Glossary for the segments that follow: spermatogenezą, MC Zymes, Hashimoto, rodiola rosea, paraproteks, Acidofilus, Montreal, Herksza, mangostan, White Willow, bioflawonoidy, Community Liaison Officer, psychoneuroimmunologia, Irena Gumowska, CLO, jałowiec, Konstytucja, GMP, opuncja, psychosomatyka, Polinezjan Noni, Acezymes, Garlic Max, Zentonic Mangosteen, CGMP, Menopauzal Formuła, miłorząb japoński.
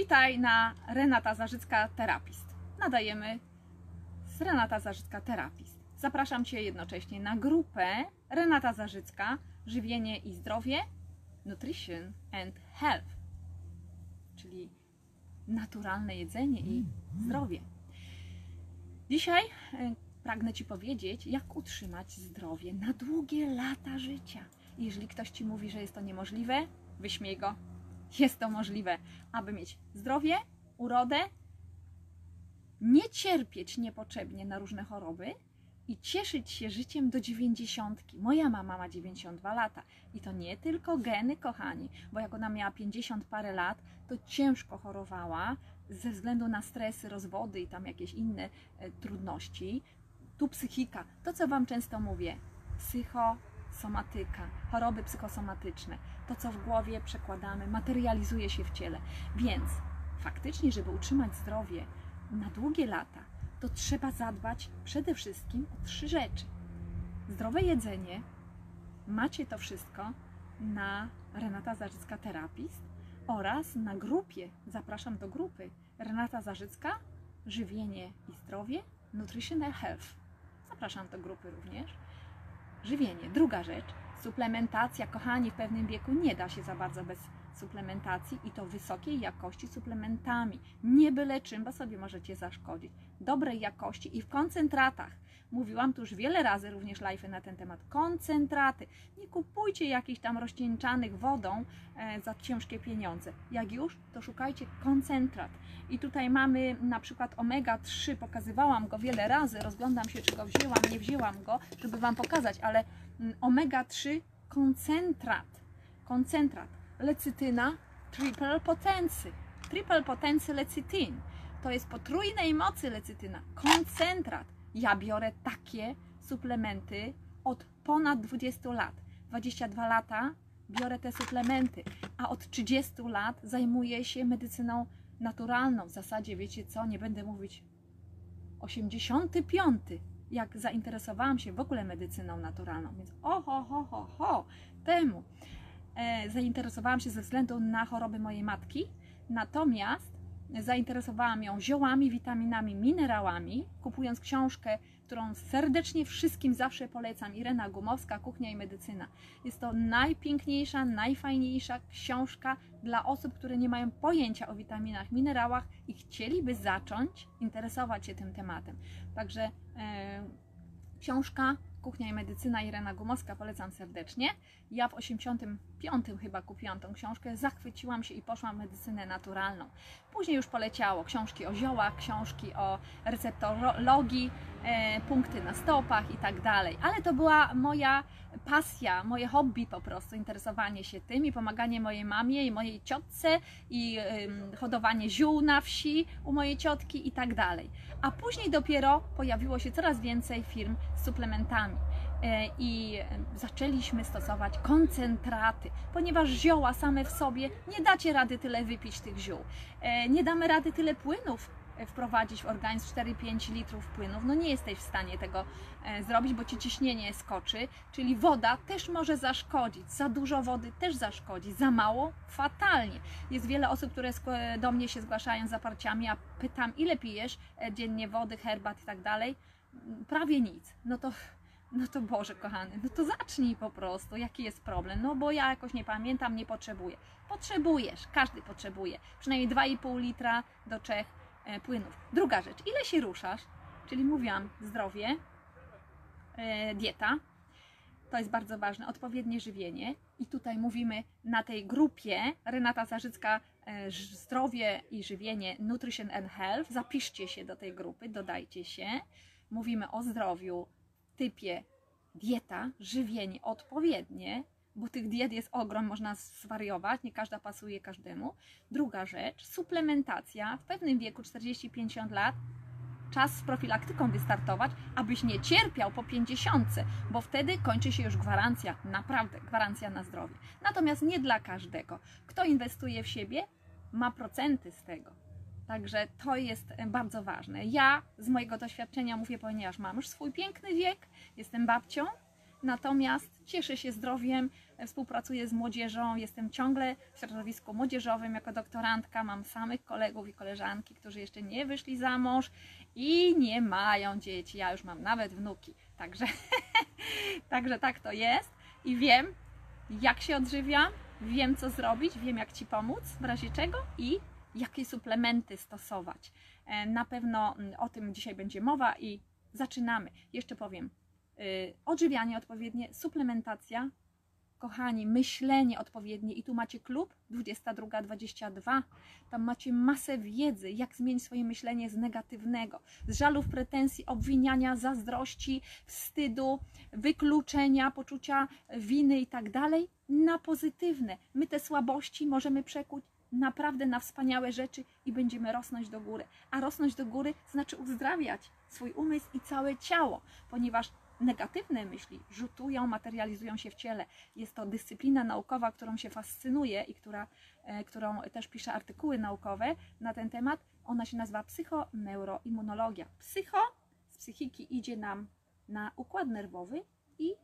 Witaj na Renata Zarzycka Terapist. Nadajemy z Renata Zarzycka Terapist. Zapraszam Cię jednocześnie na grupę Renata Zarzycka Żywienie i Zdrowie, Nutrition and Health, czyli naturalne jedzenie i zdrowie. Dzisiaj pragnę Ci powiedzieć, jak utrzymać zdrowie na długie lata życia. Jeżeli ktoś Ci mówi, że jest to niemożliwe, wyśmiej go. Jest to możliwe, aby mieć zdrowie, urodę, nie cierpieć niepotrzebnie na różne choroby i cieszyć się życiem do 90. Moja mama ma 92 lata i to nie tylko geny, kochani, bo jak ona miała 50 parę lat, to ciężko chorowała ze względu na stresy, rozwody i tam jakieś inne trudności. Tu psychika, to co Wam często mówię, psychosomatyka, choroby psychosomatyczne, to co w głowie przekładamy, materializuje się w ciele. Więc faktycznie, żeby utrzymać zdrowie na długie lata, to trzeba zadbać przede wszystkim o trzy rzeczy. Zdrowe jedzenie, macie to wszystko na Renata Zarzycka Terapist oraz na grupie, zapraszam do grupy Renata Zarzycka Żywienie i Zdrowie, Nutrition and Health. Zapraszam do grupy również. Żywienie. Druga rzecz, suplementacja. Kochani, w pewnym wieku nie da się za bardzo bez suplementacji i to wysokiej jakości suplementami. Nie byle czym, bo sobie możecie zaszkodzić. Dobrej jakości i w koncentratach. Mówiłam tu już wiele razy również live'y na ten temat. Koncentraty. Nie kupujcie jakichś tam rozcieńczanych wodą za ciężkie pieniądze. Jak już, to szukajcie koncentrat. I tutaj mamy na przykład omega-3. Pokazywałam go wiele razy. Rozglądam się, czy go wzięłam, nie wzięłam go, żeby Wam pokazać, ale omega-3 koncentrat. Lecytyna triple potency. Triple potency lecytyn. To jest potrójnej mocy lecytyna. Koncentrat. Ja biorę takie suplementy od ponad 20 lat. 22 lata biorę te suplementy, a od 30 lat zajmuję się medycyną naturalną. W zasadzie, wiecie co, nie będę mówić 85, jak zainteresowałam się w ogóle medycyną naturalną. Więc temu zainteresowałam się ze względu na choroby mojej matki. Natomiast zainteresowałam ją ziołami, witaminami, minerałami, kupując książkę, którą serdecznie wszystkim zawsze polecam. Irena Gumowska, Kuchnia i Medycyna. Jest to najpiękniejsza, najfajniejsza książka dla osób, które nie mają pojęcia o witaminach, minerałach i chcieliby zacząć interesować się tym tematem. Także książka Kuchnia i Medycyna Irena Gumowska, polecam serdecznie. Ja w 85 chyba kupiłam tą książkę, zachwyciłam się i poszłam w medycynę naturalną. Później już poleciało książki o ziołach, książki o receptorologii, punkty na stopach i tak dalej. Ale to była moja pasja, moje hobby po prostu, interesowanie się tym i pomaganie mojej mamie i mojej ciotce i hodowanie ziół na wsi u mojej ciotki i tak dalej. A później dopiero pojawiło się coraz więcej firm z suplementami i zaczęliśmy stosować koncentraty, ponieważ zioła same w sobie nie dacie rady tyle wypić tych ziół, nie damy rady tyle płynów wprowadzić w organizm, 4-5 litrów płynów, no nie jesteś w stanie tego zrobić, bo Ci ciśnienie skoczy, czyli woda też może zaszkodzić, za dużo wody też zaszkodzi, za mało fatalnie. Jest wiele osób, które do mnie się zgłaszają z zaparciami, a pytam, ile pijesz dziennie wody, herbat i tak dalej, prawie nic. No to Boże kochany, no to zacznij po prostu, jaki jest problem, no bo ja jakoś nie pamiętam, nie potrzebuję. Potrzebujesz, każdy potrzebuje, przynajmniej 2,5 litra do 3 płynów. Druga rzecz, ile się ruszasz, czyli mówiłam zdrowie, dieta, to jest bardzo ważne, odpowiednie żywienie i tutaj mówimy na tej grupie Renata Zarzycka Zdrowie i Żywienie, Nutrition and Health, zapiszcie się do tej grupy, dodajcie się, mówimy o zdrowiu, typie dieta, żywienie odpowiednie, bo tych diet jest ogrom, można zwariować, nie każda pasuje każdemu. Druga rzecz, suplementacja. W pewnym wieku, 40-50 lat, czas z profilaktyką wystartować, abyś nie cierpiał po 50, bo wtedy kończy się już gwarancja, naprawdę gwarancja na zdrowie. Natomiast nie dla każdego. Kto inwestuje w siebie, ma procenty z tego. Także to jest bardzo ważne. Ja z mojego doświadczenia mówię, ponieważ mam już swój piękny wiek, jestem babcią, natomiast cieszę się zdrowiem, współpracuję z młodzieżą, jestem ciągle w środowisku młodzieżowym jako doktorantka, mam samych kolegów i koleżanki, którzy jeszcze nie wyszli za mąż i nie mają dzieci, ja już mam nawet wnuki, także, także tak to jest i wiem, jak się odżywiam, wiem co zrobić, wiem jak Ci pomóc w razie czego i jakie suplementy stosować. Na pewno o tym dzisiaj będzie mowa i zaczynamy. Jeszcze powiem, odżywianie odpowiednie, suplementacja, kochani, myślenie odpowiednie i tu macie klub 22:22, tam macie masę wiedzy, jak zmienić swoje myślenie z negatywnego, z żalów, pretensji, obwiniania, zazdrości, wstydu, wykluczenia, poczucia winy i tak dalej, na pozytywne. My te słabości możemy przekuć naprawdę na wspaniałe rzeczy i będziemy rosnąć do góry. A rosnąć do góry znaczy uzdrawiać swój umysł i całe ciało, ponieważ negatywne myśli rzutują, materializują się w ciele. Jest to dyscyplina naukowa, którą się fascynuje i którą też pisze artykuły naukowe na ten temat. Ona się nazywa psychoneuroimmunologia. Psycho z psychiki idzie nam na układ nerwowy i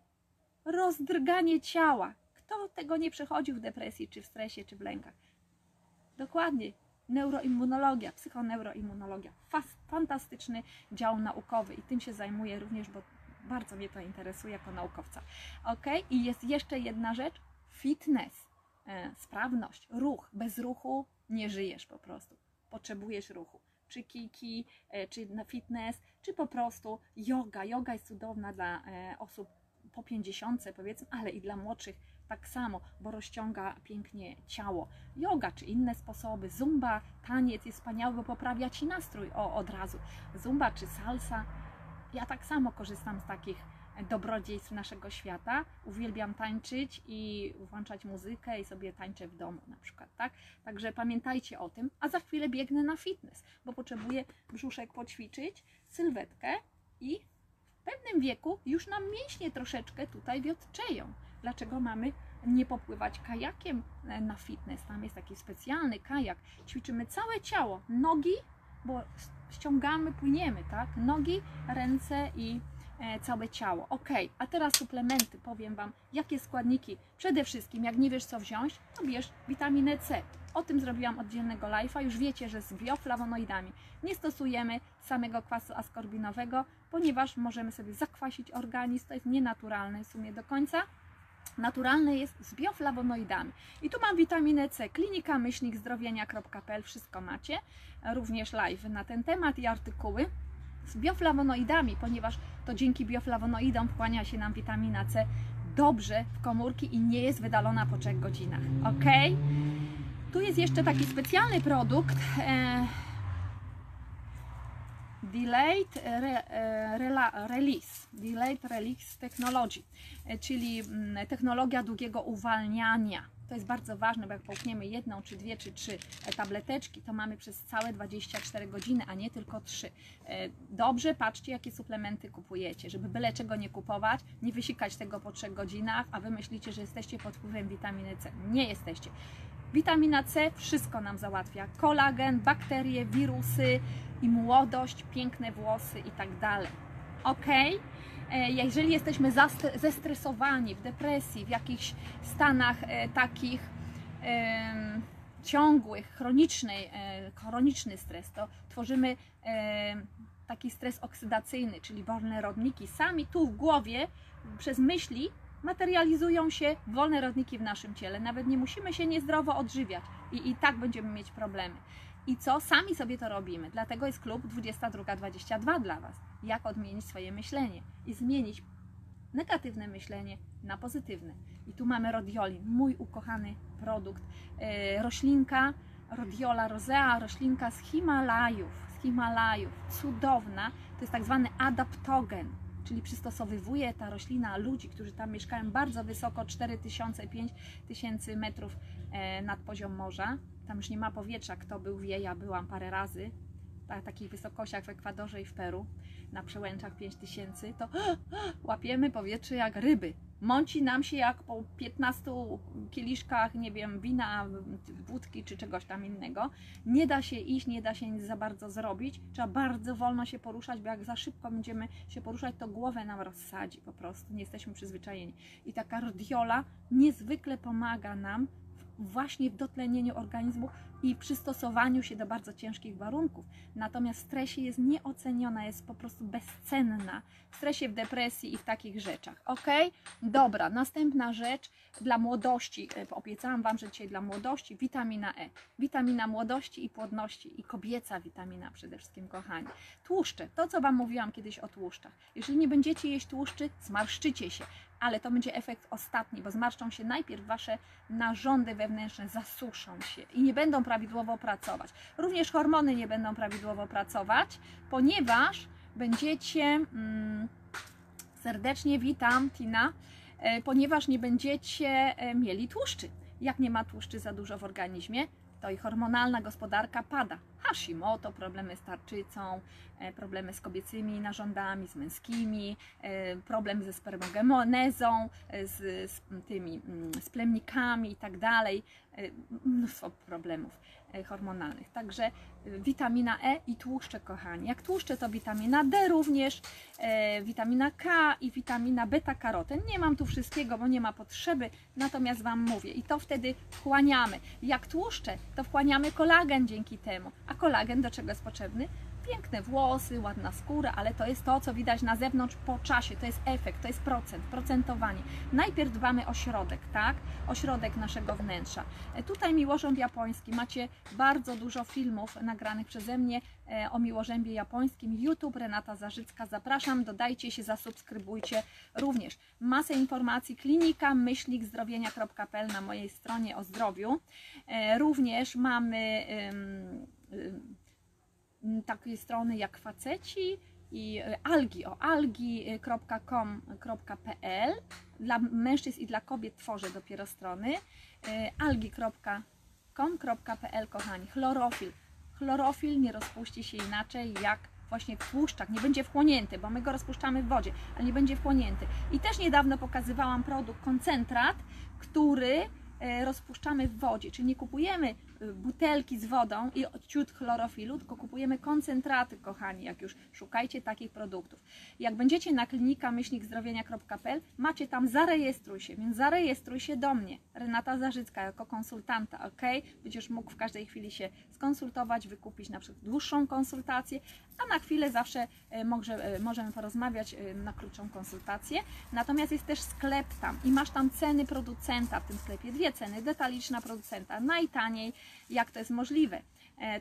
rozdrganie ciała. Kto tego nie przechodził w depresji, czy w stresie, czy w lękach? Dokładnie. Neuroimmunologia, psychoneuroimmunologia. Fantastyczny dział naukowy i tym się zajmuję również, bo bardzo mnie to interesuje jako naukowca. Ok? I jest jeszcze jedna rzecz. Fitness, sprawność, ruch. Bez ruchu nie żyjesz po prostu. Potrzebujesz ruchu. Czy kiki, czy na fitness, czy po prostu yoga. Yoga jest cudowna dla osób po 50, powiedzmy, ale i dla młodszych tak samo, bo rozciąga pięknie ciało. Joga czy inne sposoby, zumba, taniec jest wspaniały, bo poprawia Ci nastrój od razu. Zumba czy salsa. Ja tak samo korzystam z takich dobrodziejstw naszego świata. Uwielbiam tańczyć i włączać muzykę i sobie tańczę w domu na przykład, tak? Także pamiętajcie o tym. A za chwilę biegnę na fitness, bo potrzebuję brzuszek poćwiczyć, sylwetkę i w pewnym wieku już nam mięśnie troszeczkę tutaj wiotczeją. Dlaczego mamy nie popływać kajakiem na fitness? Tam jest taki specjalny kajak. Ćwiczymy całe ciało, nogi, bo ściągamy, płyniemy, tak? Nogi, ręce i całe ciało. Ok, a teraz suplementy. Powiem Wam, jakie składniki. Przede wszystkim, jak nie wiesz co wziąć, to bierz witaminę C. O tym zrobiłam oddzielnego live'a. Już wiecie, że z bioflawonoidami nie stosujemy samego kwasu askorbinowego, ponieważ możemy sobie zakwasić organizm. To jest nienaturalne w sumie do końca. Naturalne jest z bioflawonoidami. I tu mam witaminę C, klinika-zdrowienia.pl, wszystko macie, również live na ten temat i artykuły z bioflawonoidami, ponieważ to dzięki bioflawonoidom wchłania się nam witamina C dobrze w komórki i nie jest wydalona po 3 godzinach. Ok? Tu jest jeszcze taki specjalny produkt Delayed Release Technology, czyli technologia długiego uwalniania. To jest bardzo ważne, bo jak połkniemy jedną, czy dwie, czy trzy tableteczki, to mamy przez całe 24 godziny, a nie tylko 3. Dobrze patrzcie, jakie suplementy kupujecie, żeby byle czego nie kupować, nie wysikać tego po 3 godzinach, a wy myślicie, że jesteście pod wpływem witaminy C. Nie jesteście. Witamina C wszystko nam załatwia. Kolagen, bakterie, wirusy i młodość, piękne włosy i tak dalej. Ok? Jeżeli jesteśmy zestresowani, w depresji, w jakichś stanach takich ciągłych, chroniczny stres, to tworzymy taki stres oksydacyjny, czyli wolne rodniki. Sami tu w głowie przez myśli materializują się wolne rodniki w naszym ciele. Nawet nie musimy się niezdrowo odżywiać i tak będziemy mieć problemy. I co? Sami sobie to robimy. Dlatego jest klub 22:22 dla Was. Jak odmienić swoje myślenie i zmienić negatywne myślenie na pozytywne. I tu mamy rodiolin, mój ukochany produkt. Roślinka rodiola rosea, roślinka z Himalajów. Z Himalajów. Cudowna. To jest tak zwany adaptogen. Czyli przystosowywuje ta roślina ludzi, którzy tam mieszkają bardzo wysoko, 4000-5000 metrów nad poziom morza. Tam już nie ma powietrza, kto był wie, ja byłam parę razy. na takich wysokościach w Ekwadorze i w Peru, na przełęczach 5000, to łapiemy powietrze jak ryby. Mąci nam się jak po 15 kieliszkach, nie wiem, wina, wódki czy czegoś tam innego. Nie da się iść, nie da się nic za bardzo zrobić. Trzeba bardzo wolno się poruszać, bo jak za szybko będziemy się poruszać, to głowę nam rozsadzi po prostu. Nie jesteśmy przyzwyczajeni. I taka rodiola niezwykle pomaga nam właśnie w dotlenieniu organizmu i przystosowaniu się do bardzo ciężkich warunków. Natomiast w stresie jest nieoceniona, jest po prostu bezcenna. W stresie, w depresji i w takich rzeczach. Ok? Dobra, następna rzecz dla młodości. Obiecałam Wam, że dzisiaj dla młodości witamina E. Witamina młodości i płodności i kobieca witamina przede wszystkim, kochani. Tłuszcze. To, co Wam mówiłam kiedyś o tłuszczach. Jeżeli nie będziecie jeść tłuszczy, zmarszczycie się. Ale to będzie efekt ostatni, bo zmarszczą się najpierw Wasze narządy wewnętrzne, zasuszą się i nie będą prawidłowo pracować. Również hormony nie będą prawidłowo pracować, ponieważ będziecie, serdecznie witam Tina, ponieważ nie będziecie mieli tłuszczy. Jak nie ma tłuszczy za dużo w organizmie, to i hormonalna gospodarka pada. Hashimoto, problemy z tarczycą, problemy z kobiecymi narządami, z męskimi, problem ze spermatogenezą, z tymi plemnikami i tak dalej. Mnóstwo problemów hormonalnych. Także witamina E i tłuszcze, kochani. Jak tłuszcze, to witamina D również, witamina K i witamina beta-karoten. Nie mam tu wszystkiego, bo nie ma potrzeby, natomiast Wam mówię. I to wtedy wchłaniamy. Jak tłuszcze, to wchłaniamy kolagen dzięki temu. A kolagen do czego jest potrzebny? Piękne włosy, ładna skóra, ale to jest to, co widać na zewnątrz po czasie. To jest efekt, to jest procent, procentowanie. Najpierw dbamy o środek, tak? O środek naszego wnętrza. Tutaj miłorząb japoński. Macie bardzo dużo filmów nagranych przeze mnie o miłorzębie japońskim. YouTube Renata Zarzycka. Zapraszam, dodajcie się, zasubskrybujcie również. Masę informacji. Klinika myślnikzdrowienia.pl na mojej stronie o zdrowiu. Również mamy takie strony jak faceci i algi, o algi.com.pl. Dla mężczyzn i dla kobiet tworzę dopiero strony. algi.com.pl, kochani. Chlorofil. Chlorofil nie rozpuści się inaczej jak właśnie w tłuszczach. Nie będzie wchłonięty, bo my go rozpuszczamy w wodzie, ale nie będzie wchłonięty. I też niedawno pokazywałam produkt, koncentrat, który rozpuszczamy w wodzie, czyli nie kupujemy butelki z wodą i ciut chlorofilu, tylko kupujemy koncentraty, kochani, jak już szukajcie takich produktów. Jak będziecie na klinika-myślnikzdrowienia.pl, macie tam zarejestruj się, więc zarejestruj się do mnie, Renata Zarzycka, jako konsultanta, ok? Będziesz mógł w każdej chwili się skonsultować, wykupić na przykład dłuższą konsultację, a na chwilę zawsze możemy porozmawiać na krótszą konsultację. Natomiast jest też sklep tam i masz tam ceny producenta w tym sklepie, dwie ceny, detaliczna producenta, najtaniej, jak to jest możliwe.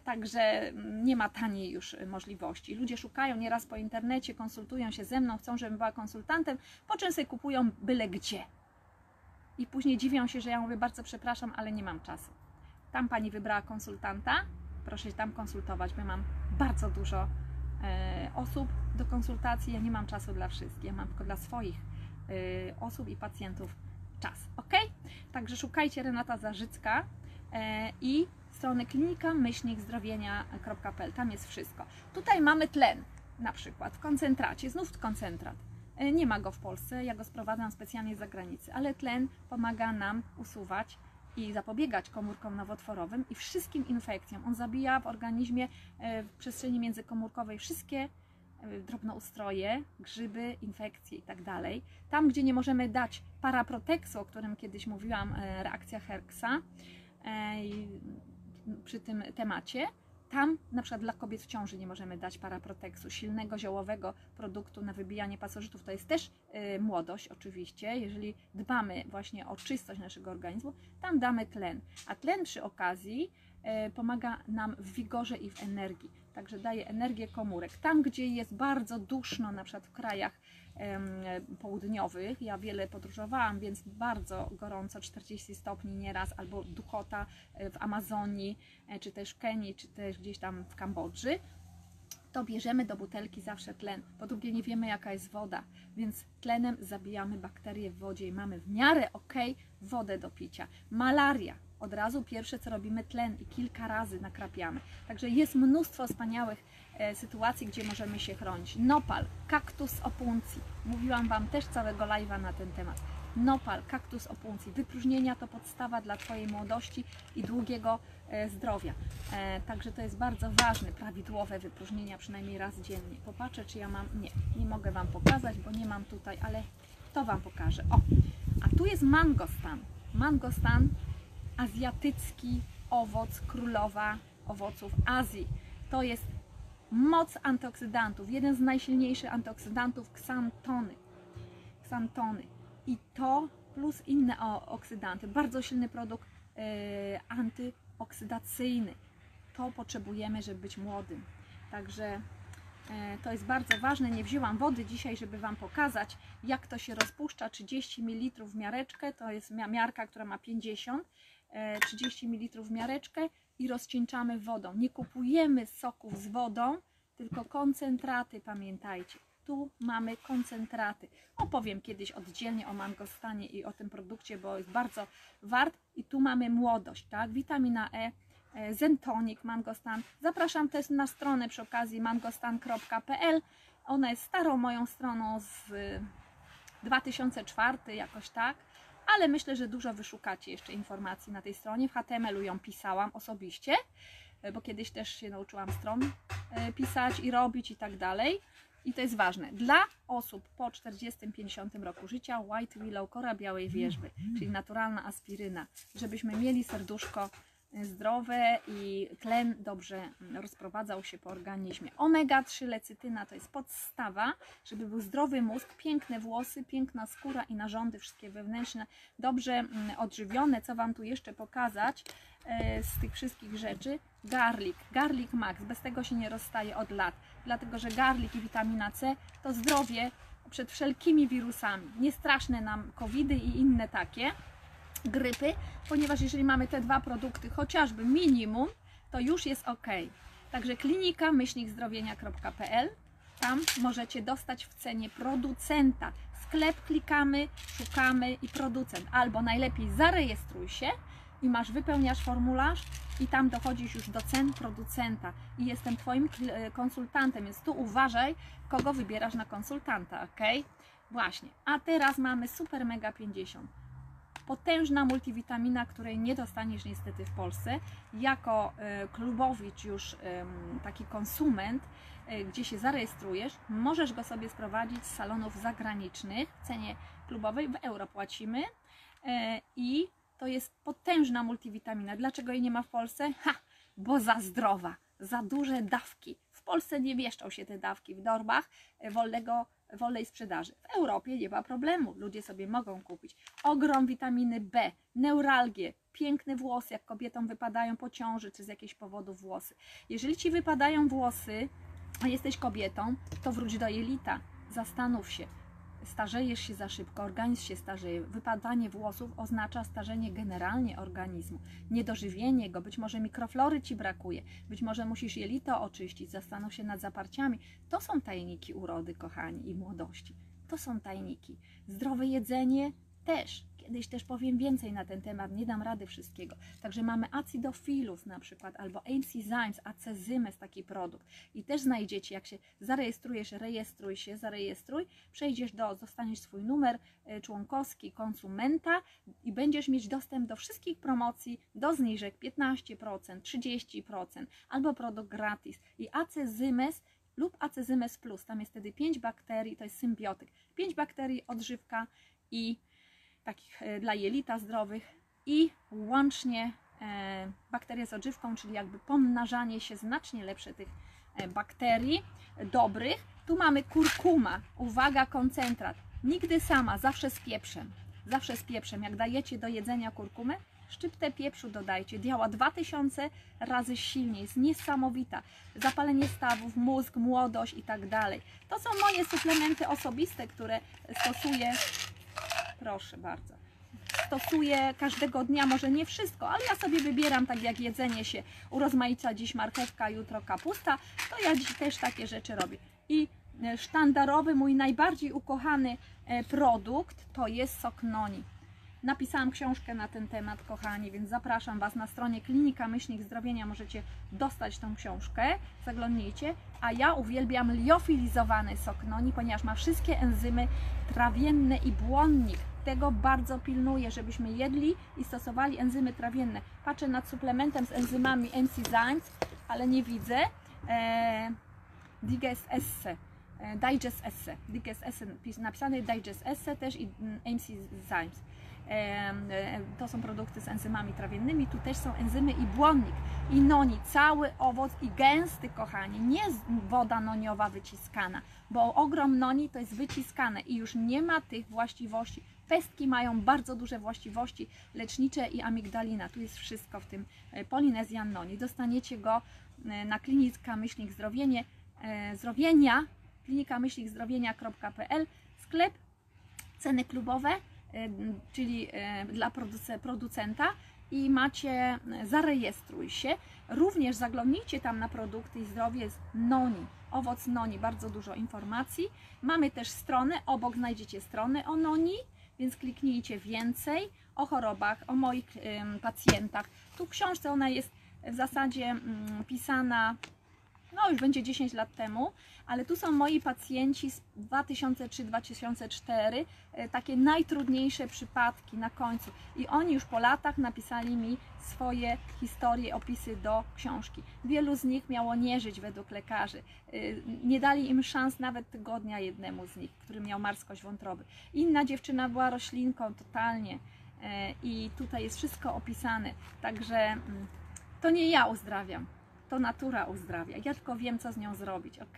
Także nie ma taniej już możliwości. Ludzie szukają nieraz po internecie, konsultują się ze mną, chcą, żebym była konsultantem, po czym sobie kupują byle gdzie. I później dziwią się, że ja mówię, bardzo przepraszam, ale nie mam czasu. Tam Pani wybrała konsultanta, proszę się tam konsultować, bo ja mam bardzo dużo osób do konsultacji, ja nie mam czasu dla wszystkich, ja mam tylko dla swoich osób i pacjentów czas, ok? Także szukajcie Renata Zarzycka i strony klinika-myślnikzdrowienia.pl. Tam jest wszystko. Tutaj mamy tlen, na przykład w koncentracie, znów koncentrat. Nie ma go w Polsce, ja go sprowadzam specjalnie z zagranicy, ale tlen pomaga nam usuwać i zapobiegać komórkom nowotworowym i wszystkim infekcjom. On zabija w organizmie, w przestrzeni międzykomórkowej wszystkie drobnoustroje, grzyby, infekcje i tak dalej. Tam, gdzie nie możemy dać paraproteksu, o którym kiedyś mówiłam, reakcja Herksa, przy tym temacie, tam na przykład dla kobiet w ciąży nie możemy dać paraproteksu, silnego ziołowego produktu na wybijanie pasożytów. To jest też młodość oczywiście, jeżeli dbamy właśnie o czystość naszego organizmu, tam damy tlen, a tlen przy okazji pomaga nam w wigorze i w energii, także daje energię komórek. Tam, gdzie jest bardzo duszno, na przykład w krajach południowych, ja wiele podróżowałam, więc bardzo gorąco, 40 stopni nieraz, albo duchota w Amazonii, czy też w Kenii, czy też gdzieś tam w Kambodży, to bierzemy do butelki zawsze tlen. Po drugie, nie wiemy, jaka jest woda, więc tlenem zabijamy bakterie w wodzie i mamy w miarę ok wodę do picia. Malaria. od razu pierwsze co robimy tlen i kilka razy nakrapiamy. Także jest mnóstwo wspaniałych sytuacji, gdzie możemy się chronić. Nopal, kaktus opuncji. Mówiłam Wam też całego live'a na ten temat. Nopal, kaktus opuncji. Wypróżnienia to podstawa dla Twojej młodości i długiego zdrowia. Także to jest bardzo ważne, prawidłowe wypróżnienia, przynajmniej raz dziennie. Popatrzę, czy ja mam... Nie, nie mogę Wam pokazać, bo nie mam tutaj, ale to Wam pokażę. O, a tu jest mangostan. Mangostan, azjatycki owoc, królowa owoców Azji. To jest moc antyoksydantów, jeden z najsilniejszych antyoksydantów, ksantony. I to plus inne oksydanty, bardzo silny produkt antyoksydacyjny. To potrzebujemy, żeby być młodym. Także to jest bardzo ważne. Nie wzięłam wody dzisiaj, żeby Wam pokazać, jak to się rozpuszcza. 30 ml w miareczkę, to jest miarka, która ma 50, 30 ml w miareczkę i rozcieńczamy wodą. Nie kupujemy soków z wodą, tylko koncentraty, pamiętajcie. Tu mamy koncentraty. Opowiem kiedyś oddzielnie o mangostanie i o tym produkcie, bo jest bardzo wart. I tu mamy młodość, tak? Witamina E, Zentonic Mangosteen. Zapraszam też na stronę przy okazji mangostan.pl. Ona jest starą moją stroną z 2004 jakoś tak, ale myślę, że dużo wyszukacie jeszcze informacji na tej stronie. W HTML-u ją pisałam osobiście, bo kiedyś też się nauczyłam stron pisać i robić i tak dalej. I to jest ważne. Dla osób po 40-50 roku życia White Willow, kora białej wierzby, czyli naturalna aspiryna, żebyśmy mieli serduszko zdrowe i tlen dobrze rozprowadzał się po organizmie. Omega-3 lecytyna to jest podstawa, żeby był zdrowy mózg, piękne włosy, piękna skóra i narządy wszystkie wewnętrzne, dobrze odżywione. Co Wam tu jeszcze pokazać z tych wszystkich rzeczy? Garlic, Garlic Max, bez tego się nie rozstaje od lat, dlatego że garlic i witamina C to zdrowie przed wszelkimi wirusami. Niestraszne nam covidy i inne takie grypy, ponieważ jeżeli mamy te dwa produkty, chociażby minimum, to już jest ok. Także klinika-zdrowienia.pl, tam możecie dostać w cenie producenta. Sklep klikamy, szukamy i producent. Albo najlepiej zarejestruj się i wypełniasz formularz i tam dochodzisz już do cen producenta i jestem Twoim konsultantem, więc tu uważaj, kogo wybierasz na konsultanta, ok? Właśnie, a teraz mamy Super Mega 50. Potężna multivitamina, której nie dostaniesz niestety w Polsce. Jako klubowicz już taki konsument, gdzie się zarejestrujesz, możesz go sobie sprowadzić z salonów zagranicznych w cenie klubowej, w euro płacimy i to jest potężna multivitamina. Dlaczego jej nie ma w Polsce? Ha! Bo za zdrowa, za duże dawki. W Polsce nie mieszczą się te dawki w torbach wolnej sprzedaży. W Europie nie ma problemu, ludzie sobie mogą kupić. Ogrom witaminy B, neuralgie, piękne włosy, jak kobietom wypadają po ciąży czy z jakichś powodów włosy. Jeżeli Ci wypadają włosy, a jesteś kobietą, to wróć do jelita, zastanów się. Starzejesz się za szybko, organizm się starzeje. Wypadanie włosów oznacza starzenie generalnie organizmu. Niedożywienie go, być może mikroflory Ci brakuje, być może musisz jelito oczyścić, zastanów się nad zaparciami. To są tajniki urody, kochani, i młodości. To są tajniki. Zdrowe jedzenie też. Kiedyś też powiem więcej na ten temat, nie dam rady wszystkiego. Także mamy Acidofilus na przykład, albo MC Zymes, Acezymes, taki produkt. I też znajdziecie, jak się zarejestrujesz, zarejestruj, przejdziesz dostaniesz swój numer członkowski, konsumenta i będziesz mieć dostęp do wszystkich promocji, do zniżek 15%, 30%, albo produkt gratis. I Acezymes lub Acezymes Plus, tam jest wtedy 5 bakterii, to jest symbiotyk. 5 bakterii, odżywka i takich dla jelita zdrowych i łącznie bakterie z odżywką, czyli pomnażanie się znacznie lepsze tych bakterii dobrych. Tu mamy kurkuma, uwaga, koncentrat. Nigdy sama, zawsze z pieprzem. Zawsze z pieprzem. Jak dajecie do jedzenia kurkumę, szczyptę pieprzu dodajcie. Działa 2000 razy silniej. Jest niesamowita. Zapalenie stawów, mózg, młodość i tak dalej. To są moje suplementy osobiste, które stosuję. Proszę bardzo. Stosuję każdego dnia, może nie wszystko, ale ja sobie wybieram, tak jak jedzenie się urozmaica, dziś marchewka, jutro kapusta, to ja dziś też takie rzeczy robię. I sztandarowy, mój najbardziej ukochany produkt to jest sok noni. Napisałam książkę na ten temat, kochani, więc zapraszam Was na stronie klinika-zdrowienia. Możecie dostać tą książkę, zaglądnijcie. A ja uwielbiam liofilizowany sok noni, ponieważ ma wszystkie enzymy trawienne i błonnik. Tego bardzo pilnuję, żebyśmy jedli i stosowali enzymy trawienne. Patrzę nad suplementem z enzymami MC Zymes, ale nie widzę. Digestesse, napisane Digestesse też i MC Zymes. To są produkty z enzymami trawiennymi, tu też są enzymy i błonnik i noni, cały owoc i gęsty, kochani, nie woda noniowa wyciskana, bo ogrom noni to jest wyciskane i już nie ma tych właściwości. Pestki mają bardzo duże właściwości lecznicze i amigdalina, tu jest wszystko w tym Polinezjan Noni. Dostaniecie go na klinika-zdrowienia.pl, sklep, ceny klubowe, czyli dla producenta, i macie zarejestruj się. Również zaglądnijcie tam na produkty i zdrowie z noni, owoc noni, bardzo dużo informacji. Mamy też stronę, obok znajdziecie stronę o noni, więc kliknijcie więcej o chorobach, o moich pacjentach. Tu w książce, ona jest w zasadzie pisana, no już będzie 10 lat temu, ale tu są moi pacjenci z 2003-2004, takie najtrudniejsze przypadki na końcu. I oni już po latach napisali mi swoje historie, opisy do książki. Wielu z nich miało nie żyć według lekarzy. Nie dali im szans nawet tygodnia jednemu z nich, który miał marskość wątroby. Inna dziewczyna była roślinką totalnie i tutaj jest wszystko opisane. Także to nie ja uzdrawiam. To natura uzdrawia. Ja tylko wiem, co z nią zrobić, ok?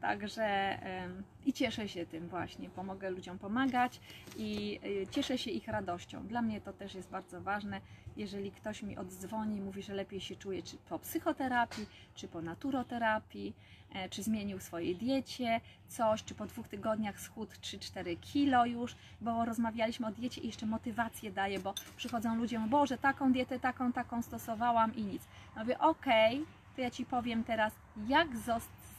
Także i cieszę się tym właśnie, pomogę ludziom pomagać i cieszę się ich radością. Dla mnie to też jest bardzo ważne, jeżeli ktoś mi odzwoni, mówi, że lepiej się czuje czy po psychoterapii, czy po naturoterapii, czy zmienił w swojej diecie coś, czy po 2 tygodniach schudł 3-4 kilo już, bo rozmawialiśmy o diecie i jeszcze motywację daję, bo przychodzą ludzie, Boże, taką dietę, taką stosowałam i nic. Ja mówię, okej, to ja Ci powiem teraz, jak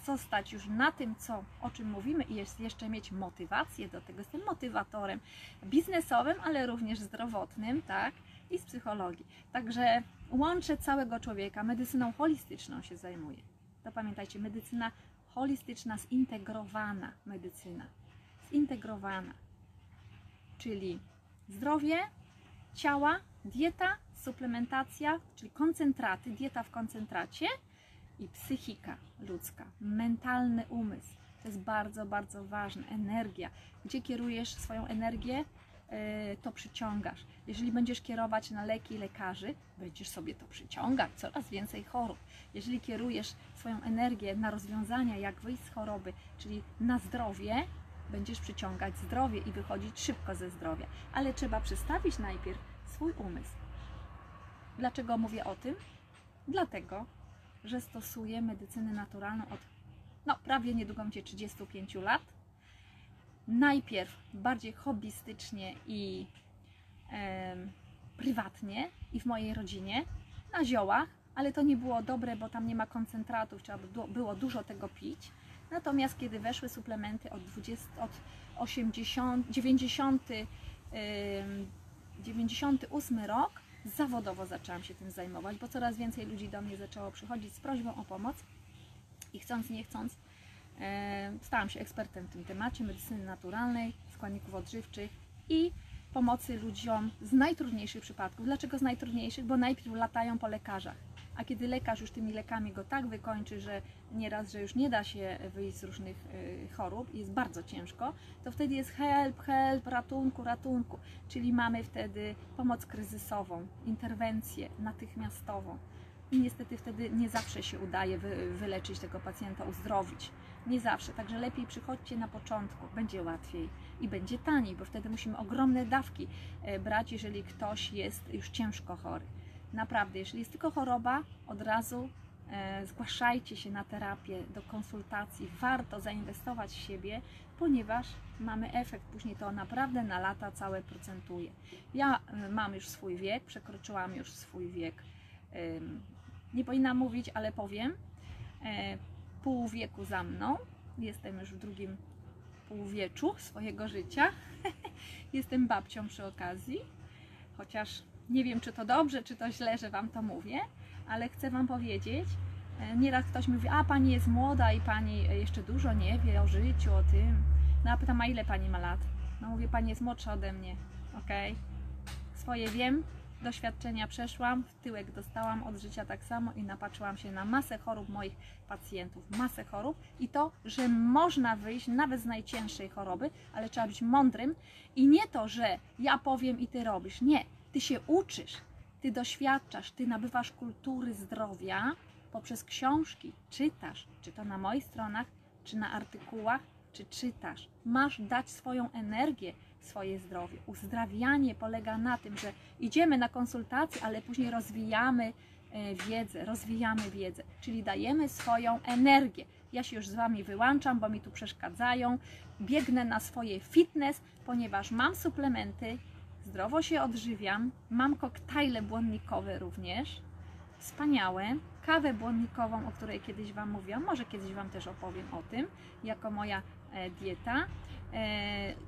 zostać już na tym, o czym mówimy i jeszcze mieć motywację do tego. Jestem motywatorem biznesowym, ale również zdrowotnym, tak? I z psychologii. Także łączę całego człowieka, medycyną holistyczną się zajmuję. To pamiętajcie, medycyna holistyczna, zintegrowana medycyna. Zintegrowana, czyli zdrowie, ciała, dieta, suplementacja, czyli koncentraty, dieta w koncentracie, i psychika ludzka, mentalny umysł. To jest bardzo, bardzo ważne. Energia. Gdzie kierujesz swoją energię, to przyciągasz. Jeżeli będziesz kierować na leki i lekarzy, będziesz sobie to przyciągać. Coraz więcej chorób. Jeżeli kierujesz swoją energię na rozwiązania, jak wyjść z choroby, czyli na zdrowie, będziesz przyciągać zdrowie i wychodzić szybko ze zdrowia. Ale trzeba przestawić najpierw swój umysł. Dlaczego mówię o tym? Dlatego, że stosuję medycynę naturalną od prawie niedługo będzie 35 lat. Najpierw bardziej hobbystycznie i prywatnie i w mojej rodzinie na ziołach, ale to nie było dobre, bo tam nie ma koncentratów, trzeba było dużo tego pić. Natomiast kiedy weszły suplementy od 98 rok, zawodowo zaczęłam się tym zajmować, bo coraz więcej ludzi do mnie zaczęło przychodzić z prośbą o pomoc i chcąc, nie chcąc stałam się ekspertem w tym temacie medycyny naturalnej, składników odżywczych i pomocy ludziom z najtrudniejszych przypadków. Dlaczego z najtrudniejszych? Bo najpierw latają po lekarzach, a kiedy lekarz już tymi lekami go tak wykończy, że nieraz, że już nie da się wyjść z różnych chorób i jest bardzo ciężko, to wtedy jest help, ratunku, ratunku. Czyli mamy wtedy pomoc kryzysową, interwencję natychmiastową. I niestety wtedy nie zawsze się udaje wyleczyć tego pacjenta, uzdrowić. Nie zawsze. Także lepiej przychodźcie na początku. Będzie łatwiej i będzie taniej, bo wtedy musimy ogromne dawki brać, jeżeli ktoś jest już ciężko chory. Naprawdę, jeżeli jest tylko choroba, od razu zgłaszajcie się na terapię, do konsultacji. Warto zainwestować w siebie, ponieważ mamy efekt. Później to naprawdę na lata całe procentuje. Ja mam już swój wiek, przekroczyłam już swój wiek. Nie powinnam mówić, ale powiem. Pół wieku za mną. Jestem już w drugim półwieczu swojego życia. Jestem babcią przy okazji. chociaż nie wiem, czy to dobrze, czy to źle, że Wam to mówię, ale chcę Wam powiedzieć, nieraz ktoś mówi, a Pani jest młoda i Pani jeszcze dużo nie wie o życiu, o tym. No a pytam, a ile Pani ma lat? No mówię, Pani jest młodsza ode mnie, okej. Swoje wiem, doświadczenia przeszłam, w tyłek dostałam od życia tak samo i napatrzyłam się na masę chorób moich pacjentów, masę chorób i to, że można wyjść nawet z najcięższej choroby, ale trzeba być mądrym i nie to, że ja powiem i Ty robisz, nie. Ty się uczysz, Ty doświadczasz, Ty nabywasz kultury zdrowia poprzez książki, czytasz, czy to na moich stronach, czy na artykułach, czy czytasz. Masz dać swoją energię, swoje zdrowie. Uzdrawianie polega na tym, że idziemy na konsultacje, ale później rozwijamy wiedzę, czyli dajemy swoją energię. Ja się już z Wami wyłączam, bo mi tu przeszkadzają. Biegnę na swoje fitness, ponieważ mam suplementy, zdrowo się odżywiam, mam koktajle błonnikowe również, wspaniałe, kawę błonnikową, o której kiedyś Wam mówiłam, może kiedyś Wam też opowiem o tym, jako moja dieta.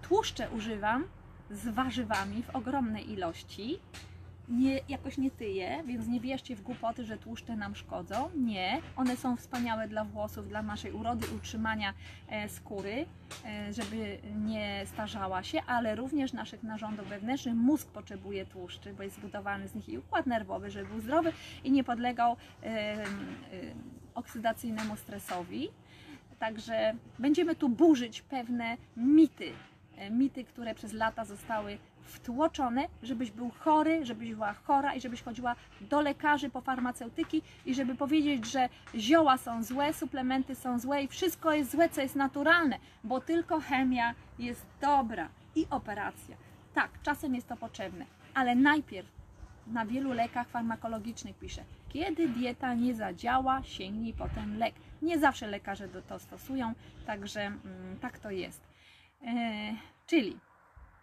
Tłuszcze używam z warzywami w ogromnej ilości, jakoś nie tyję, więc nie wierzcie w głupoty, że tłuszcze nam szkodzą, nie, one są wspaniałe dla włosów, dla naszej urody, utrzymania skóry, żeby nie starzała się, ale również naszych narządów wewnętrznych, mózg potrzebuje tłuszczy, bo jest zbudowany z nich i układ nerwowy, żeby był zdrowy i nie podlegał oksydacyjnemu stresowi, także będziemy tu burzyć pewne mity, które przez lata zostały wtłoczone, żebyś był chory, żebyś była chora i żebyś chodziła do lekarzy po farmaceutyki i żeby powiedzieć, że zioła są złe, suplementy są złe i wszystko jest złe, co jest naturalne, bo tylko chemia jest dobra i operacja. Tak, czasem jest to potrzebne, ale najpierw na wielu lekach farmakologicznych pisze, kiedy dieta nie zadziała, sięgnij po ten lek. Nie zawsze lekarze to stosują, także tak to jest. Czyli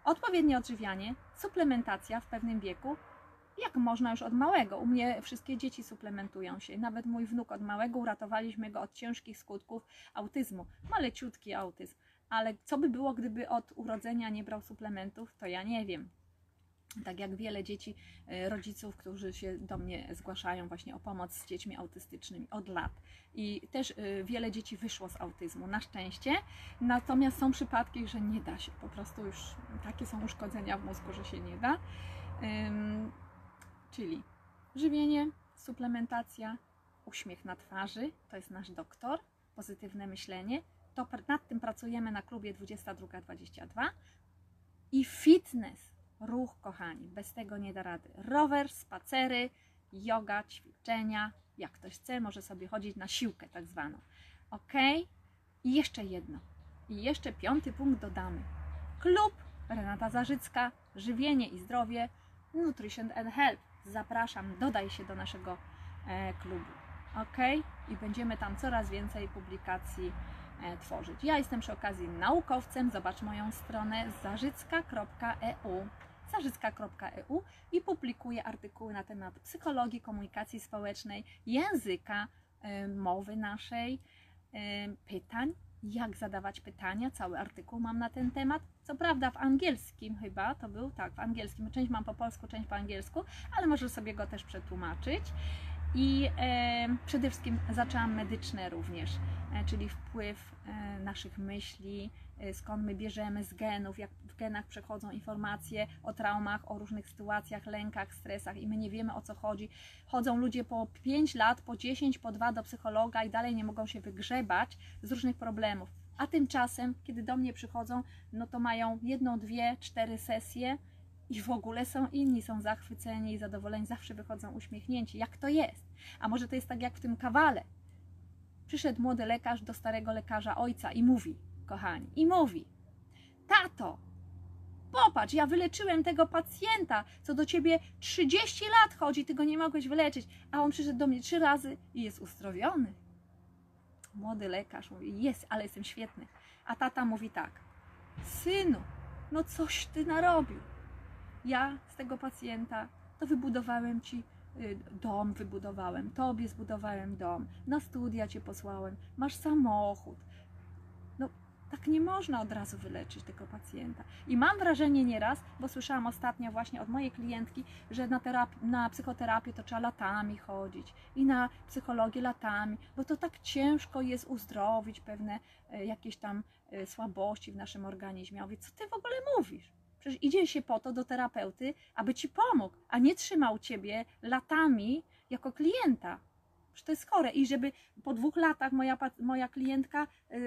odpowiednie odżywianie, suplementacja w pewnym wieku, jak można już od małego. U mnie wszystkie dzieci suplementują się. Nawet mój wnuk od małego, uratowaliśmy go od ciężkich skutków autyzmu. Maleciutki autyzm. Ale co by było, gdyby od urodzenia nie brał suplementów, to ja nie wiem. Tak jak wiele dzieci, rodziców, którzy się do mnie zgłaszają właśnie o pomoc z dziećmi autystycznymi od lat. I też wiele dzieci wyszło z autyzmu, na szczęście. Natomiast są przypadki, że nie da się. Po prostu już takie są uszkodzenia w mózgu, że się nie da. Czyli żywienie, suplementacja, uśmiech na twarzy, to jest nasz doktor, pozytywne myślenie. To nad tym pracujemy na klubie 22:22 i fitness. Ruch, kochani, bez tego nie da rady. Rower, spacery, joga, ćwiczenia. Jak ktoś chce, może sobie chodzić na siłkę tak zwaną. Ok? I jeszcze jedno. I jeszcze 5. punkt dodamy. Klub Renata Zarzycka, żywienie i zdrowie, nutrition and health. Zapraszam, dodaj się do naszego klubu. Ok? I będziemy tam coraz więcej publikacji tworzyć. Ja jestem przy okazji naukowcem. Zobacz moją stronę zarzycka.eu i publikuję artykuły na temat psychologii, komunikacji społecznej, języka, mowy naszej, pytań, jak zadawać pytania. Cały artykuł mam na ten temat. Co prawda w angielskim chyba to był, tak, w angielskim. Część mam po polsku, część po angielsku, ale możesz sobie go też przetłumaczyć. I przede wszystkim zaczęłam medyczne również, czyli wpływ naszych myśli, skąd my bierzemy z genów, jak w genach przechodzą informacje o traumach, o różnych sytuacjach, lękach, stresach i my nie wiemy, o co chodzi. Chodzą ludzie po 5 lat, po 10, po 2 do psychologa i dalej nie mogą się wygrzebać z różnych problemów. A tymczasem, kiedy do mnie przychodzą, no to mają 1, 2, 4 sesje i w ogóle są inni, są zachwyceni i zadowoleni, zawsze wychodzą uśmiechnięci. Jak to jest? A może to jest tak jak w tym kawale. Przyszedł młody lekarz do starego lekarza ojca i mówi, kochani, tato, popatrz, ja wyleczyłem tego pacjenta, co do ciebie 30 lat chodzi, ty go nie mogłeś wyleczyć, a on przyszedł do mnie 3 razy i jest uzdrowiony. Młody lekarz mówi, jest, ale jestem świetny. A tata mówi tak, synu, no coś ty narobił. Ja z tego pacjenta to wybudowałem ci dom, tobie zbudowałem dom, na studia cię posłałem, masz samochód. No Tak nie można od razu wyleczyć tego pacjenta. I mam wrażenie nieraz, bo słyszałam ostatnio właśnie od mojej klientki, że na psychoterapię to trzeba latami chodzić i na psychologię latami, bo to tak ciężko jest uzdrowić pewne jakieś tam słabości w naszym organizmie. A mówię, co ty w ogóle mówisz? Przecież idzie się po to do terapeuty, aby ci pomógł, a nie trzymał ciebie latami jako klienta. Przecież to jest chore. I żeby po 2 latach moja klientka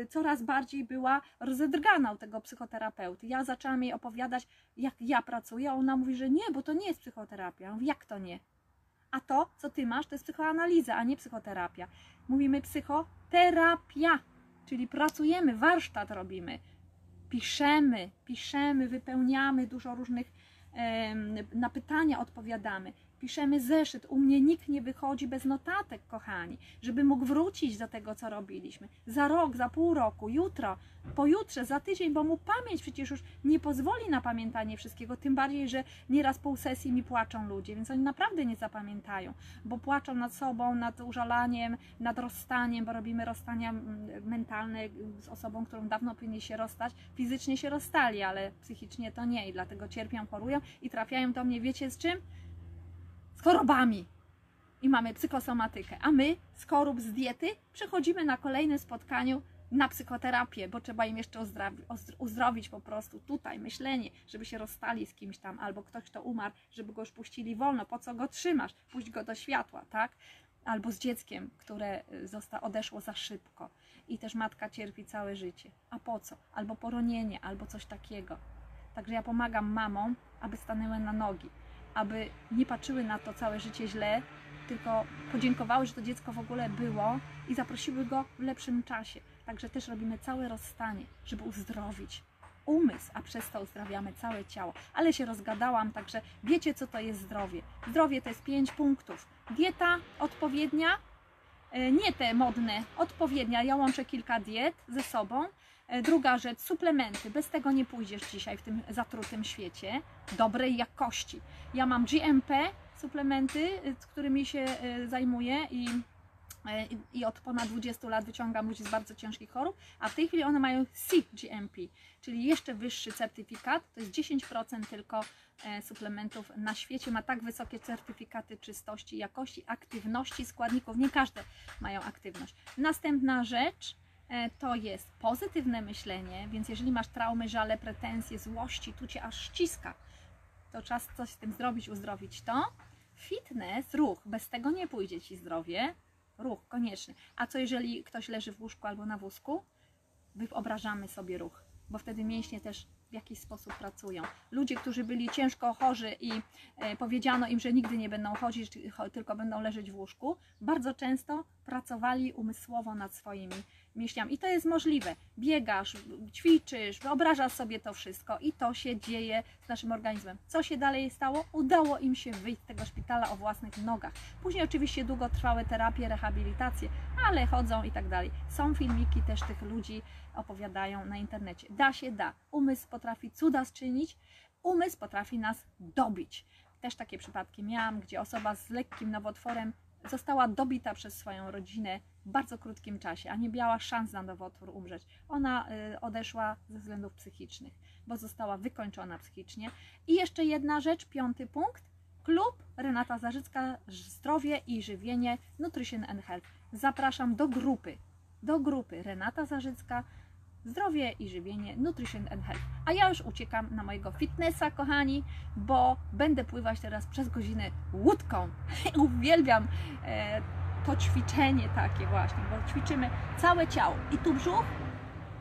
coraz bardziej była rozedrgana u tego psychoterapeuty. Ja zaczęłam jej opowiadać, jak ja pracuję, a ona mówi, że nie, bo to nie jest psychoterapia. Ja mówię, jak to nie? A to, co ty masz, to jest psychoanaliza, a nie psychoterapia. Mówimy psychoterapia, czyli pracujemy, warsztat robimy. Piszemy, wypełniamy dużo różnych, na pytania odpowiadamy. Piszemy zeszyt. U mnie nikt nie wychodzi bez notatek, kochani, żeby mógł wrócić do tego, co robiliśmy. Za rok, za pół roku, jutro, pojutrze, za tydzień, bo mu pamięć przecież już nie pozwoli na pamiętanie wszystkiego, tym bardziej, że nieraz pół sesji mi płaczą ludzie, więc oni naprawdę nie zapamiętają, bo płaczą nad sobą, nad użalaniem, nad rozstaniem, bo robimy rozstania mentalne z osobą, którą dawno powinni się rozstać. Fizycznie się rozstali, ale psychicznie to nie i dlatego cierpią, chorują i trafiają do mnie, wiecie z czym? Chorobami. I mamy psychosomatykę. A my z chorób, z diety przechodzimy na kolejnym spotkaniu na psychoterapię, bo trzeba im jeszcze uzdrowić po prostu tutaj myślenie, żeby się rozstali z kimś tam, albo ktoś, kto umarł, żeby go już puścili wolno. Po co go trzymasz? Puść go do światła, tak? Albo z dzieckiem, które odeszło za szybko i też matka cierpi całe życie. A po co? Albo poronienie, albo coś takiego. Także ja pomagam mamom, aby stanęły na nogi, aby nie patrzyły na to całe życie źle, tylko podziękowały, że to dziecko w ogóle było i zaprosiły go w lepszym czasie. Także też robimy całe rozstanie, żeby uzdrowić umysł, a przez to uzdrawiamy całe ciało. Ale się rozgadałam, także wiecie, co to jest zdrowie. Zdrowie to jest 5 punktów. Dieta odpowiednia, nie te modne, odpowiednia. Ja łączę kilka diet ze sobą. Druga rzecz, suplementy. Bez tego nie pójdziesz dzisiaj w tym zatrutym świecie. Dobrej jakości. Ja mam GMP suplementy, z którymi się zajmuję i od ponad 20 lat wyciągam ludzi z bardzo ciężkich chorób, a w tej chwili one mają CGMP, czyli jeszcze wyższy certyfikat. To jest 10% tylko suplementów na świecie ma tak wysokie certyfikaty czystości, jakości, aktywności składników. Nie każde mają aktywność. Następna rzecz to jest pozytywne myślenie, więc jeżeli masz traumy, żale, pretensje, złości, tu cię aż ściska, to trzeba coś z tym zrobić, uzdrowić to. Fitness, ruch, bez tego nie pójdzie ci zdrowie, ruch konieczny. A co jeżeli ktoś leży w łóżku albo na wózku? Wyobrażamy sobie ruch, bo wtedy mięśnie też w jakiś sposób pracują. Ludzie, którzy byli ciężko chorzy i powiedziano im, że nigdy nie będą chodzić, tylko będą leżeć w łóżku, bardzo często pracowali umysłowo nad swoimi mięśniami. I to jest możliwe. Biegasz, ćwiczysz, wyobrażasz sobie to wszystko i to się dzieje z naszym organizmem. Co się dalej stało? Udało im się wyjść z tego szpitala o własnych nogach. Później oczywiście długotrwałe terapie, rehabilitacje, ale chodzą i tak dalej. Są filmiki też tych ludzi, opowiadają na internecie. Da się, da. Umysł potrafi cuda zczynić, umysł potrafi nas dobić. Też takie przypadki miałam, gdzie osoba z lekkim nowotworem została dobita przez swoją rodzinę w bardzo krótkim czasie, a nie miała szans na nowotwór umrzeć. Ona odeszła ze względów psychicznych, bo została wykończona psychicznie. I jeszcze jedna rzecz, 5. punkt. Klub Renata Zarzycka, zdrowie i żywienie, Nutrition and Health. Zapraszam do grupy Renata Zarzycka, zdrowie i żywienie, Nutrition and Health. A ja już uciekam na mojego fitnessa, kochani, bo będę pływać teraz przez godzinę łódką. Uwielbiam to ćwiczenie takie właśnie, bo ćwiczymy całe ciało. I tu brzuch,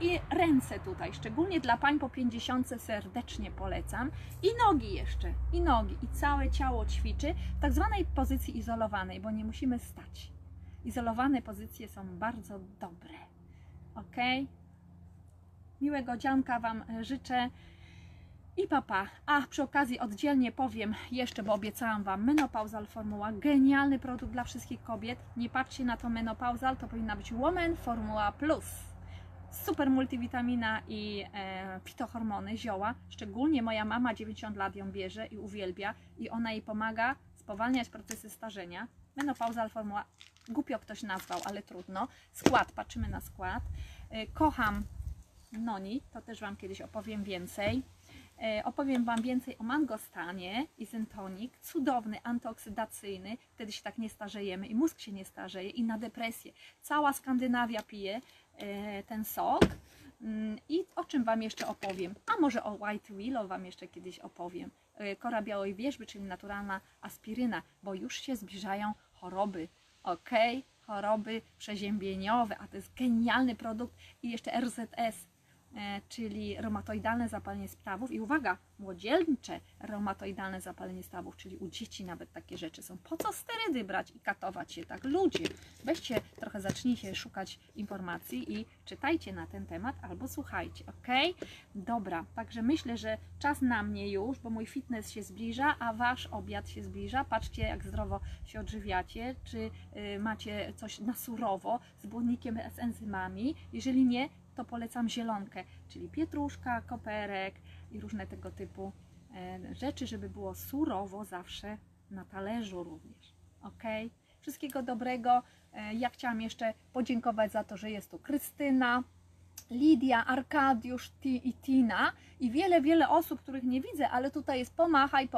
i ręce tutaj. Szczególnie dla pań po 50 serdecznie polecam. I nogi jeszcze, i nogi. I całe ciało ćwiczy w tak zwanej pozycji izolowanej, bo nie musimy stać. Izolowane pozycje są bardzo dobre. Ok? Miłego dzianka Wam życzę i papa. A przy okazji oddzielnie powiem jeszcze, bo obiecałam Wam, Menopauzal Formuła, genialny produkt dla wszystkich kobiet. Nie patrzcie na to Menopauzal, to powinna być Woman Formuła Plus. Super multivitamina i fitohormony, zioła. Szczególnie moja mama 90 lat ją bierze i uwielbia i ona jej pomaga spowalniać procesy starzenia. Menopauzal Formuła, głupio ktoś nazwał, ale trudno. Skład, patrzymy na skład. Kocham Noni, to też Wam kiedyś opowiem więcej. Opowiem Wam więcej o mangostanie i Zentonic, cudowny, antyoksydacyjny, wtedy się tak nie starzejemy i mózg się nie starzeje i na depresję. Cała Skandynawia pije ten sok. I o czym Wam jeszcze opowiem? A może o White Willow Wam jeszcze kiedyś opowiem. Kora białej wierzby, czyli naturalna aspiryna, bo już się zbliżają choroby, ok? Choroby przeziębieniowe, a to jest genialny produkt. I jeszcze RZS, czyli reumatoidalne zapalenie stawów. I uwaga, młodzieńcze reumatoidalne zapalenie stawów, czyli u dzieci nawet takie rzeczy są. Po co sterydy brać i katować się tak? Ludzie, weźcie trochę, zacznijcie szukać informacji i czytajcie na ten temat albo słuchajcie, ok? Dobra, także myślę, że czas na mnie już, bo mój fitness się zbliża, a Wasz obiad się zbliża. Patrzcie, jak zdrowo się odżywiacie, czy macie coś na surowo z błonnikiem, z enzymami. Jeżeli nie, to polecam zielonkę, czyli pietruszka, koperek i różne tego typu rzeczy, żeby było surowo zawsze na talerzu również. Ok? Wszystkiego dobrego. Ja chciałam jeszcze podziękować za to, że jest tu Krystyna, Lidia, Arkadiusz i Tina i wiele osób, których nie widzę, ale tutaj jest pomachaj,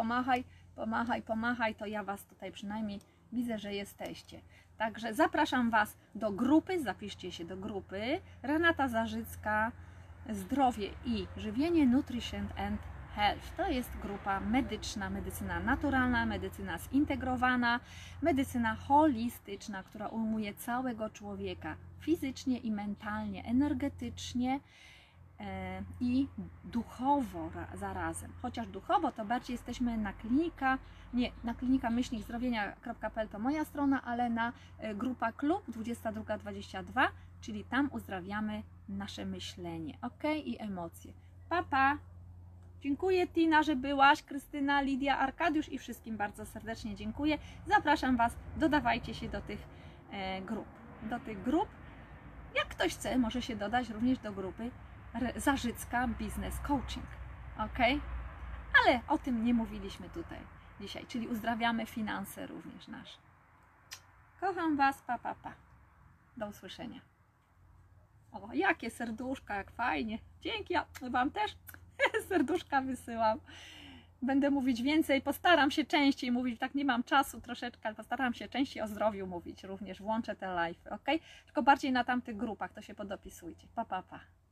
to ja Was tutaj przynajmniej widzę, że jesteście. Także zapraszam Was do grupy, zapiszcie się do grupy Renata Zarzycka, Zdrowie i Żywienie, Nutrition and Health. To jest grupa medyczna, medycyna naturalna, medycyna zintegrowana, medycyna holistyczna, która ujmuje całego człowieka fizycznie i mentalnie, energetycznie i duchowo zarazem. Chociaż duchowo to bardziej jesteśmy na klinika myślnikzdrowienia.pl to moja strona, ale na grupa klub 2222, czyli tam uzdrawiamy nasze myślenie, ok? I emocje. Pa, pa! Dziękuję Tina, że byłaś, Krystyna, Lidia, Arkadiusz i wszystkim bardzo serdecznie dziękuję. Zapraszam Was, dodawajcie się do tych grup. Jak ktoś chce, może się dodać również do grupy Zarzycka Business Coaching, ok? Ale o tym nie mówiliśmy tutaj dzisiaj, czyli uzdrawiamy finanse również nasze. Kocham Was, pa. Do usłyszenia. O, jakie serduszka, jak fajnie. Dzięki, ja Wam też serduszka wysyłam. Będę mówić więcej, postaram się częściej mówić, tak nie mam czasu troszeczkę, ale postaram się częściej o zdrowiu mówić również, włączę te live, ok? Tylko bardziej na tamtych grupach, to się podopisujcie. Pa.